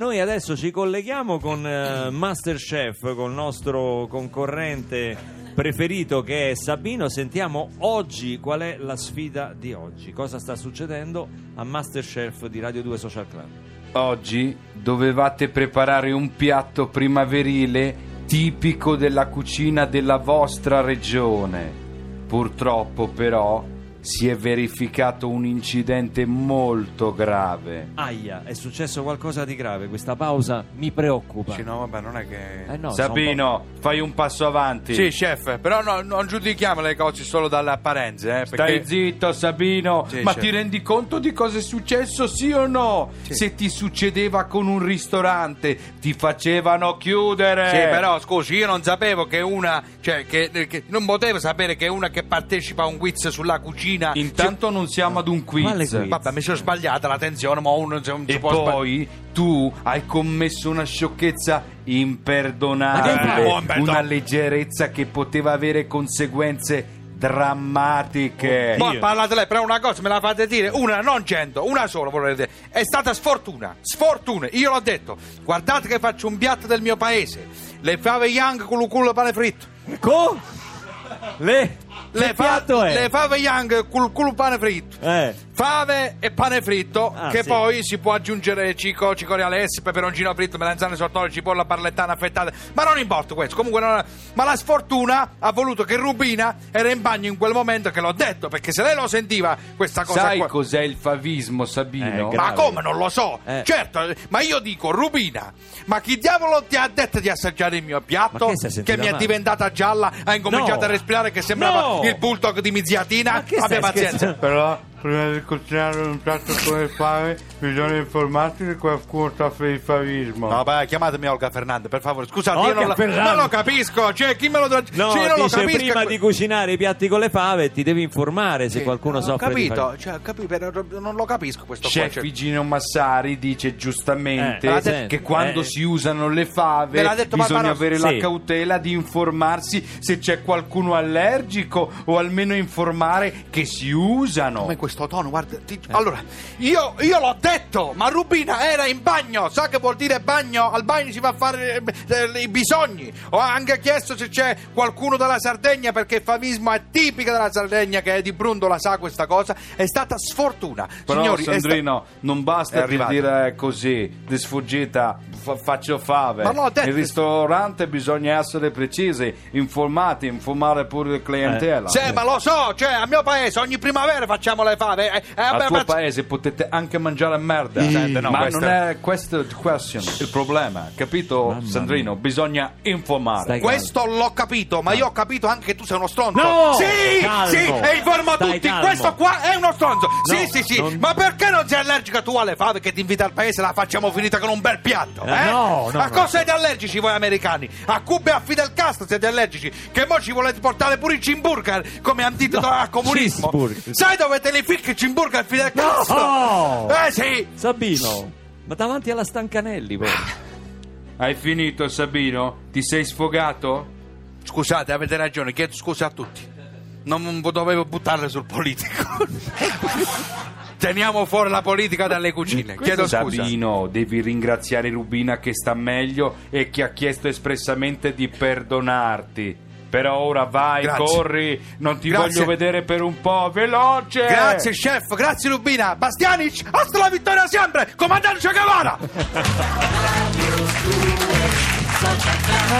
Noi adesso ci colleghiamo con Masterchef, con il nostro concorrente preferito che è Sabino. Sentiamo oggi qual è la sfida di oggi, cosa sta succedendo a Masterchef di Radio 2 Social Club. Oggi dovevate preparare un piatto primaverile tipico della cucina della vostra regione. Purtroppo però si è verificato un incidente molto grave. Ahia, è successo qualcosa di grave. Questa pausa mi preoccupa. Sì, no, vabbè, non è che... no, Sabino, fai un passo avanti. Sì, chef, però no, non giudichiamo le cose solo dalle apparenze, perché... Stai zitto, Sabino. Sì, ma chef, ti rendi conto di cosa è successo, sì o no? Sì. Se ti succedeva con un ristorante, ti facevano chiudere. Sì, però, scusi, io non sapevo che una... Cioè, che non potevo sapere che una che partecipa a un quiz sulla cucina... Intanto non siamo ad un quiz. Vabbè, mi sono sbagliata la tensione, ma uno non si può sbagliare. Poi tu hai commesso una sciocchezza imperdonabile, una leggerezza che poteva avere conseguenze drammatiche. Ma parlate lei, però una cosa me la fate dire, una, non 100, una sola volete. È stata sfortuna, io l'ho detto. Guardate che faccio un piatto del mio paese, le fave young con il culo pane fritto. Le fave young col pane fritto, fave e pane fritto, che sì. Poi si può aggiungere cicorialessi, peperoncino fritto, melanzane, sottoli, cipolla, barlettana affettata, ma non importa questo. Comunque non... ma la sfortuna ha voluto che Rubina era in bagno in quel momento, che l'ho detto, perché se lei lo sentiva questa cosa. Sai cos'è il favismo, Sabino? Ma come non lo so? Certo, ma io dico Rubina, ma chi diavolo ti ha detto di assaggiare il mio piatto che mi è diventata gialla, ha incominciato a respirare, che sembrava il bulldog di Miziatina? Abbia pazienza. Però prima di cucinare un piatto come il fave bisogna informarsi che qualcuno soffre di favismo. Vabbè, chiamatemi Olga Fernandez, per favore. Scusate, io non lo capisco. Cioè, chi me lo deve... prima di cucinare i piatti con le fave ti devi informare se qualcuno soffre di favismo. Non lo capisco questo concetto. Chef Gino Massari dice giustamente che quando si usano le fave bisogna avere la cautela di informarsi se c'è qualcuno allergico, o almeno informare che si usano. Come questo tono, guarda, allora io l'ho detto, ma Rubina era in bagno, sa che vuol dire bagno? Al bagno si va a fare i bisogni. Ho anche chiesto se c'è qualcuno dalla Sardegna, perché il favismo è tipico della Sardegna, che è di Brundola, sa questa cosa. È stata sfortuna, però, signori. Sandrino, non basta dire così di sfuggita faccio fave. Ma no, nel ristorante bisogna essere precisi, informati, informare pure il clientela. Ma lo so, cioè a mio paese ogni primavera facciamo le fave. Al tuo paese potete anche mangiare merda. Ma non è questo il problema, capito? Mamma Sandrino mia. Bisogna informare. Stai questo calmo. L'ho capito, ma io ho capito anche che tu sei uno stronzo. E informa tutti. Calmo. Questo qua è uno stronzo. Non... Ma perché non sei allergica tu alle fave, che ti invita al paese, la facciamo finita con un bel piatto? A cosa siete allergici voi americani? A Cuba e a Fidel Castro siete allergici, che mo ci volete portare pure i Cimburger come antidoto al comunismo. Cheeseburger. Sai dove te li ficchi Cimburger e Fidel Castro? Sabino, ma davanti alla Stancanelli poi. Hai finito, Sabino? Ti sei sfogato? Scusate, avete ragione, chiedo scusa a tutti, non dovevo buttarle sul politico. Teniamo fuori la politica dalle cucine. Chiedo scusa. Sabino, devi ringraziare Rubina che sta meglio e che ha chiesto espressamente di perdonarti. Però ora vai, corri, non ti voglio vedere per un po', veloce. Grazie chef, grazie Rubina. Bastianic, hasta la vittoria sempre. Comandante Ciacavana.